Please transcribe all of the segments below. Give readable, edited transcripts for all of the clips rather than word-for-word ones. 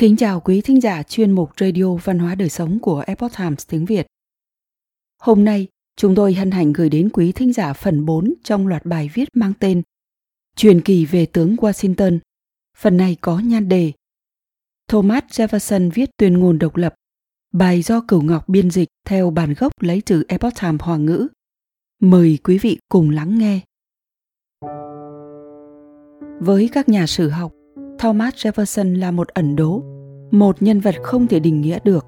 Kính chào quý thính giả chuyên mục Radio Văn hóa Đời Sống của Epoch Times tiếng Việt. Hôm nay, chúng tôi hân hạnh gửi đến quý thính giả phần 4 trong loạt bài viết mang tên Truyền kỳ về tướng Washington. Phần này có nhan đề Thomas Jefferson viết tuyên ngôn độc lập, bài do Cửu Ngọc biên dịch theo bản gốc lấy từ Epoch Times Hoa ngữ. Mời quý vị cùng lắng nghe. Với các nhà sử học, Thomas Jefferson là một ẩn đố, một nhân vật không thể định nghĩa được.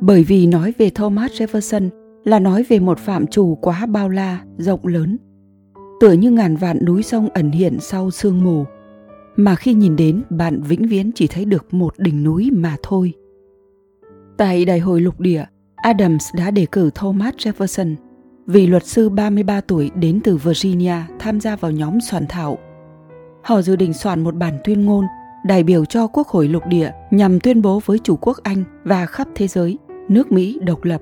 Bởi vì nói về Thomas Jefferson là nói về một phạm trù quá bao la, rộng lớn. Tựa như ngàn vạn núi sông ẩn hiện sau sương mù, mà khi nhìn đến bạn vĩnh viễn chỉ thấy được một đỉnh núi mà thôi. Tại Đại hội Lục địa, Adams đã đề cử Thomas Jefferson vì luật sư 33 tuổi đến từ Virginia tham gia vào nhóm soạn thảo. Họ dự định soạn một bản tuyên ngôn đại biểu cho Quốc hội Lục địa nhằm tuyên bố với chủ quốc Anh và khắp thế giới nước Mỹ độc lập.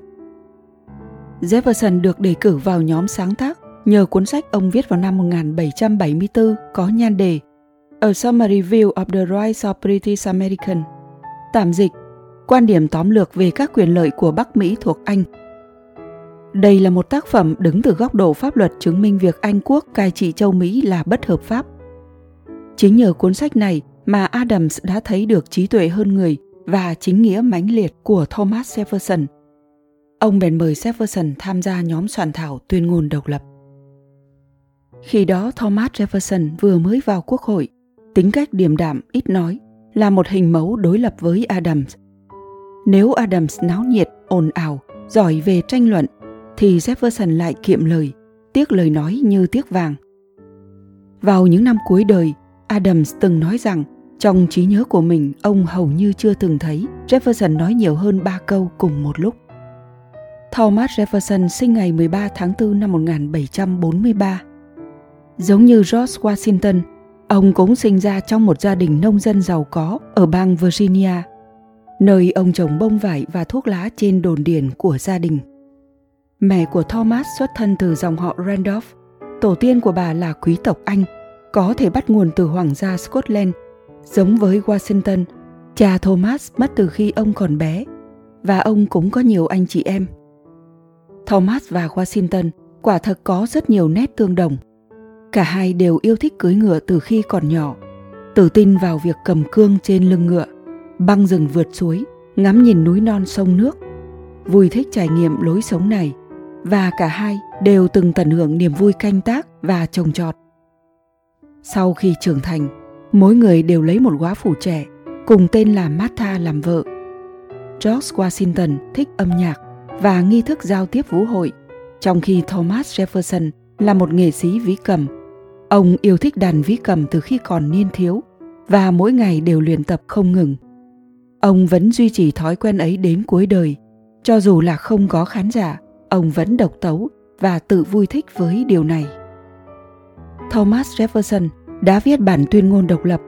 Jefferson được đề cử vào nhóm sáng tác nhờ cuốn sách ông viết vào năm 1774 có nhan đề A Summary View of the Rights of British American, tạm dịch Quan điểm tóm lược về các quyền lợi của Bắc Mỹ thuộc Anh. Đây là một tác phẩm đứng từ góc độ pháp luật chứng minh việc Anh quốc cai trị châu Mỹ là bất hợp pháp. Chính nhờ cuốn sách này mà Adams đã thấy được trí tuệ hơn người và chính nghĩa mãnh liệt của Thomas Jefferson. Ông bèn mời Jefferson tham gia nhóm soạn thảo tuyên ngôn độc lập. Khi đó Thomas Jefferson vừa mới vào Quốc hội, tính cách điềm đạm, ít nói, là một hình mẫu đối lập với Adams. Nếu Adams náo nhiệt, ồn ào, giỏi về tranh luận, thì Jefferson lại kiệm lời, tiếc lời nói như tiếc vàng. Vào những năm cuối đời, Adams từng nói rằng trong trí nhớ của mình ông hầu như chưa từng thấy Jefferson nói nhiều hơn 3 câu cùng một lúc. Thomas Jefferson sinh ngày 13 tháng 4 năm 1743. Giống như George Washington, ông cũng sinh ra trong một gia đình nông dân giàu có ở bang Virginia, nơi ông trồng bông vải và thuốc lá trên đồn điền của gia đình. Mẹ của Thomas xuất thân từ dòng họ Randolph, tổ tiên của bà là quý tộc Anh, có thể bắt nguồn từ hoàng gia Scotland. Giống với Washington, cha Thomas mất từ khi ông còn bé, và ông cũng có nhiều anh chị em. Thomas và Washington quả thật có rất nhiều nét tương đồng. Cả hai đều yêu thích cưỡi ngựa từ khi còn nhỏ, tự tin vào việc cầm cương trên lưng ngựa, băng rừng vượt suối, ngắm nhìn núi non sông nước, vui thích trải nghiệm lối sống này, và cả hai đều từng tận hưởng niềm vui canh tác và trồng trọt. Sau khi trưởng thành, mỗi người đều lấy một góa phủ trẻ cùng tên là Martha làm vợ. George Washington thích âm nhạc và nghi thức giao tiếp vũ hội, trong khi Thomas Jefferson là một nghệ sĩ vĩ cầm. Ông yêu thích đàn vĩ cầm từ khi còn niên thiếu và mỗi ngày đều luyện tập không ngừng. Ông vẫn duy trì thói quen ấy đến cuối đời, cho dù là không có khán giả, ông vẫn độc tấu và tự vui thích với điều này. Thomas Jefferson đã viết bản tuyên ngôn độc lập.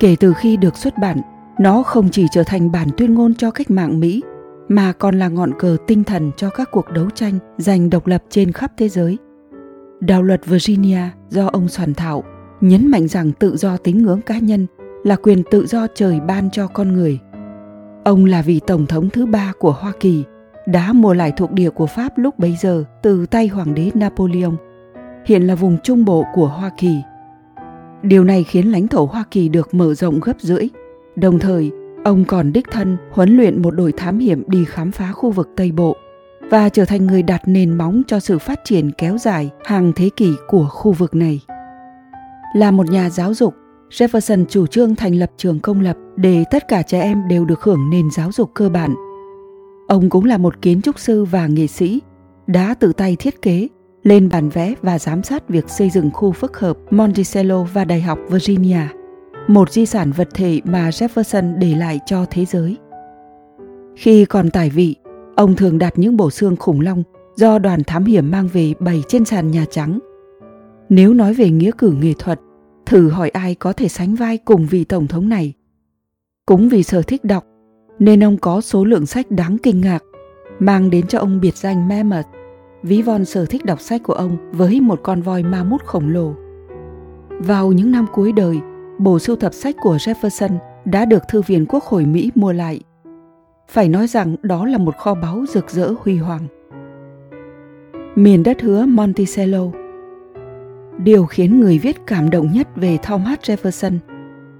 Kể từ khi được xuất bản, nó không chỉ trở thành bản tuyên ngôn cho cách mạng Mỹ, mà còn là ngọn cờ tinh thần cho các cuộc đấu tranh giành độc lập trên khắp thế giới. Đạo luật Virginia do ông soạn thảo nhấn mạnh rằng tự do tín ngưỡng cá nhân là quyền tự do trời ban cho con người. Ông là vị tổng thống thứ 3 của Hoa Kỳ, đã mua lại thuộc địa của Pháp lúc bấy giờ từ tay hoàng đế Napoleon, hiện là vùng trung bộ của Hoa Kỳ. Điều này khiến lãnh thổ Hoa Kỳ được mở rộng gấp rưỡi. Đồng thời, ông còn đích thân huấn luyện một đội thám hiểm đi khám phá khu vực Tây Bộ và trở thành người đặt nền móng cho sự phát triển kéo dài hàng thế kỷ của khu vực này. Là một nhà giáo dục, Jefferson chủ trương thành lập trường công lập để tất cả trẻ em đều được hưởng nền giáo dục cơ bản. Ông cũng là một kiến trúc sư và nghệ sĩ, đã tự tay thiết kế, lên bản vẽ và giám sát việc xây dựng khu phức hợp Monticello và Đại học Virginia, một di sản vật thể mà Jefferson để lại cho thế giới. Khi còn tại vị, ông thường đặt những bộ xương khủng long do đoàn thám hiểm mang về bày trên sàn Nhà Trắng. Nếu nói về nghĩa cử nghệ thuật, thử hỏi ai có thể sánh vai cùng vị tổng thống này. Cũng vì sở thích đọc, nên ông có số lượng sách đáng kinh ngạc, mang đến cho ông biệt danh Mammoth, ví von sở thích đọc sách của ông với một con voi ma mút khổng lồ. Vào những năm cuối đời, bộ sưu tập sách của Jefferson đã được Thư viện Quốc hội Mỹ mua lại. Phải nói rằng đó là một kho báu rực rỡ huy hoàng. Miền đất hứa Monticello. Điều khiến người viết cảm động nhất về Thomas Jefferson,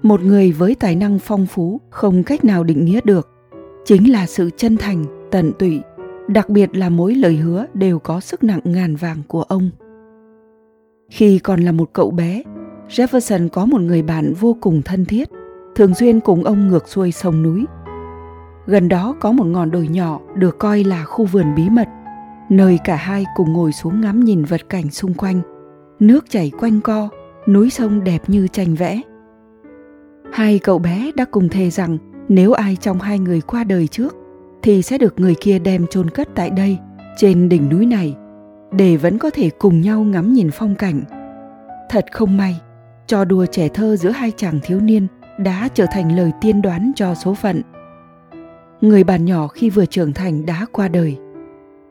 một người với tài năng phong phú không cách nào định nghĩa được, chính là sự chân thành, tận tụy, đặc biệt là mỗi lời hứa đều có sức nặng ngàn vàng của ông. Khi còn là một cậu bé, Jefferson có một người bạn vô cùng thân thiết, thường xuyên cùng ông ngược xuôi sông núi. Gần đó có một ngọn đồi nhỏ được coi là khu vườn bí mật, nơi cả hai cùng ngồi xuống ngắm nhìn vật cảnh xung quanh, nước chảy quanh co, núi sông đẹp như tranh vẽ. Hai cậu bé đã cùng thề rằng nếu ai trong hai người qua đời trước thì sẽ được người kia đem chôn cất tại đây, trên đỉnh núi này, để vẫn có thể cùng nhau ngắm nhìn phong cảnh. Thật không may, trò đùa trẻ thơ giữa hai chàng thiếu niên đã trở thành lời tiên đoán cho số phận. Người bạn nhỏ khi vừa trưởng thành đã qua đời.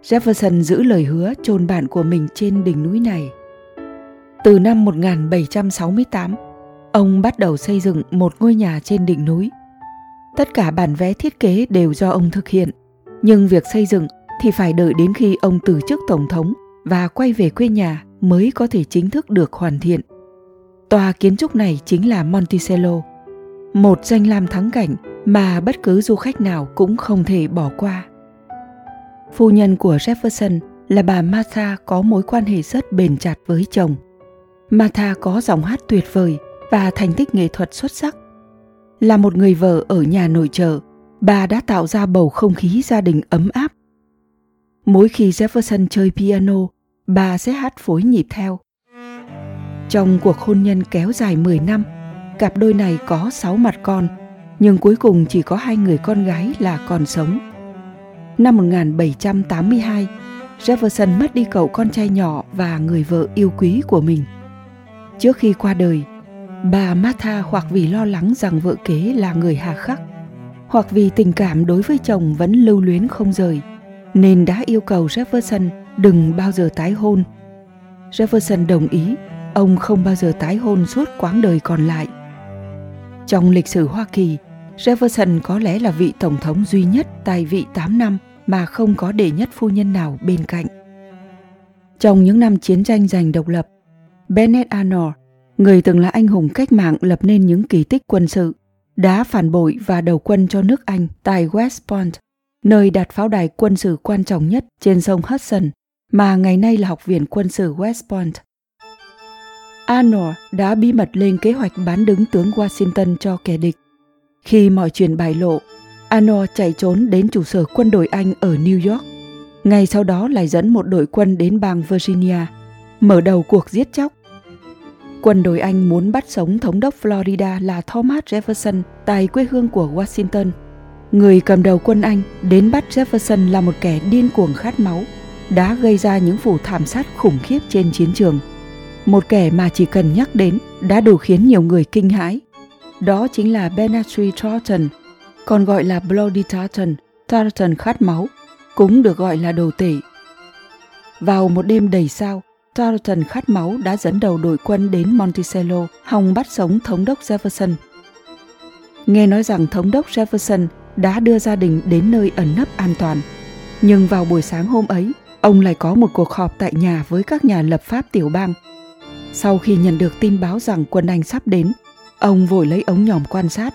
Jefferson giữ lời hứa chôn bạn của mình trên đỉnh núi này. Từ năm 1768, ông bắt đầu xây dựng một ngôi nhà trên đỉnh núi. Tất cả bản vẽ thiết kế đều do ông thực hiện, nhưng việc xây dựng thì phải đợi đến khi ông từ chức tổng thống và quay về quê nhà mới có thể chính thức được hoàn thiện. Tòa kiến trúc này chính là Monticello, một danh lam thắng cảnh mà bất cứ du khách nào cũng không thể bỏ qua. Phu nhân của Jefferson là bà Martha có mối quan hệ rất bền chặt với chồng. Martha có giọng hát tuyệt vời và thành tích nghệ thuật xuất sắc. Là một người vợ ở nhà nội trợ, bà đã tạo ra bầu không khí gia đình ấm áp. Mỗi khi Jefferson chơi piano, bà sẽ hát phối nhịp theo. Trong cuộc hôn nhân kéo dài 10 năm, cặp đôi này có 6 mặt con, nhưng cuối cùng chỉ có hai người con gái là còn sống. Năm 1782, Jefferson mất đi cậu con trai nhỏ và người vợ yêu quý của mình. Trước khi qua đời, bà Martha hoặc vì lo lắng rằng vợ kế là người hà khắc, hoặc vì tình cảm đối với chồng vẫn lưu luyến không rời, nên đã yêu cầu Jefferson đừng bao giờ tái hôn. Jefferson đồng ý, ông không bao giờ tái hôn suốt quãng đời còn lại. Trong lịch sử Hoa Kỳ, Jefferson có lẽ là vị tổng thống duy nhất tại vị 8 năm mà không có đệ nhất phu nhân nào bên cạnh. Trong những năm chiến tranh giành độc lập, Bennett Arnold, người từng là anh hùng cách mạng lập nên những kỳ tích quân sự, đã phản bội và đầu quân cho nước Anh tại West Point, nơi đặt pháo đài quân sự quan trọng nhất trên sông Hudson, mà ngày nay là Học viện Quân sự West Point. Arnold đã bí mật lên kế hoạch bán đứng tướng Washington cho kẻ địch. Khi mọi chuyện bại lộ, Arnold chạy trốn đến trụ sở quân đội Anh ở New York. Ngay sau đó lại dẫn một đội quân đến bang Virginia, mở đầu cuộc giết chóc. Quân đội Anh muốn bắt sống thống đốc Florida là Thomas Jefferson tại quê hương của Washington. Người cầm đầu quân Anh đến bắt Jefferson là một kẻ điên cuồng khát máu, đã gây ra những vụ thảm sát khủng khiếp trên chiến trường. Một kẻ mà chỉ cần nhắc đến đã đủ khiến nhiều người kinh hãi. Đó chính là Bernard Tarleton, còn gọi là Bloody Tarleton, Tarleton khát máu, cũng được gọi là đồ tể. Vào một đêm đầy sao, Tarleton khát máu đã dẫn đầu đội quân đến Monticello hòng bắt sống thống đốc Jefferson. Nghe nói rằng thống đốc Jefferson đã đưa gia đình đến nơi ẩn nấp an toàn, nhưng vào buổi sáng hôm ấy, ông lại có một cuộc họp tại nhà với các nhà lập pháp tiểu bang. Sau khi nhận được tin báo rằng quân Anh sắp đến, ông vội lấy ống nhòm quan sát.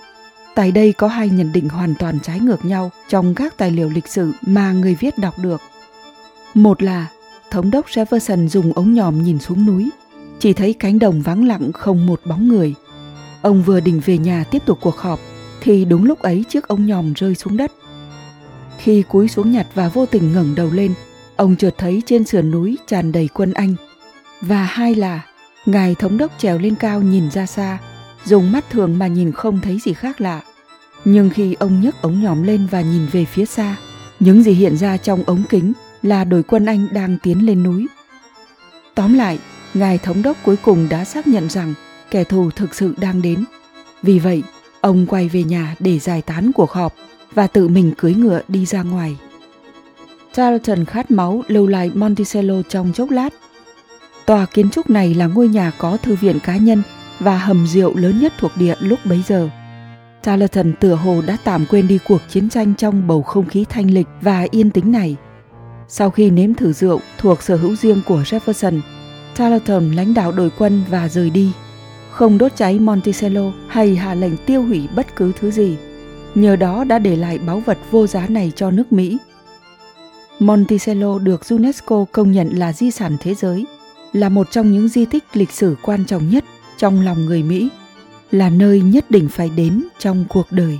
Tại đây có hai nhận định hoàn toàn trái ngược nhau trong các tài liệu lịch sử mà người viết đọc được. Một là thống đốc Jefferson dùng ống nhòm nhìn xuống núi, chỉ thấy cánh đồng vắng lặng không một bóng người. Ông vừa định về nhà tiếp tục cuộc họp, thì đúng lúc ấy chiếc ống nhòm rơi xuống đất. Khi cúi xuống nhặt và vô tình ngẩng đầu lên, ông chợt thấy trên sườn núi tràn đầy quân Anh. Và hai là ngài thống đốc trèo lên cao nhìn ra xa, dùng mắt thường mà nhìn không thấy gì khác lạ. Nhưng khi ông nhấc ống nhòm lên và nhìn về phía xa, những gì hiện ra trong ống kính là đội quân Anh đang tiến lên núi. Tóm lại, ngài thống đốc cuối cùng đã xác nhận rằng kẻ thù thực sự đang đến. Vì vậy, ông quay về nhà để giải tán cuộc họp và tự mình cưỡi ngựa đi ra ngoài. Tarleton khát máu lưu lại Monticello trong chốc lát. Tòa kiến trúc này là ngôi nhà có thư viện cá nhân và hầm rượu lớn nhất thuộc địa lúc bấy giờ. Tarleton tựa hồ đã tạm quên đi cuộc chiến tranh trong bầu không khí thanh lịch và yên tĩnh này. Sau khi nếm thử rượu thuộc sở hữu riêng của Jefferson, Tarleton lãnh đạo đội quân và rời đi. Không đốt cháy Monticello hay hạ lệnh tiêu hủy bất cứ thứ gì, nhờ đó đã để lại báu vật vô giá này cho nước Mỹ. Monticello được UNESCO công nhận là di sản thế giới, là một trong những di tích lịch sử quan trọng nhất trong lòng người Mỹ, là nơi nhất định phải đến trong cuộc đời.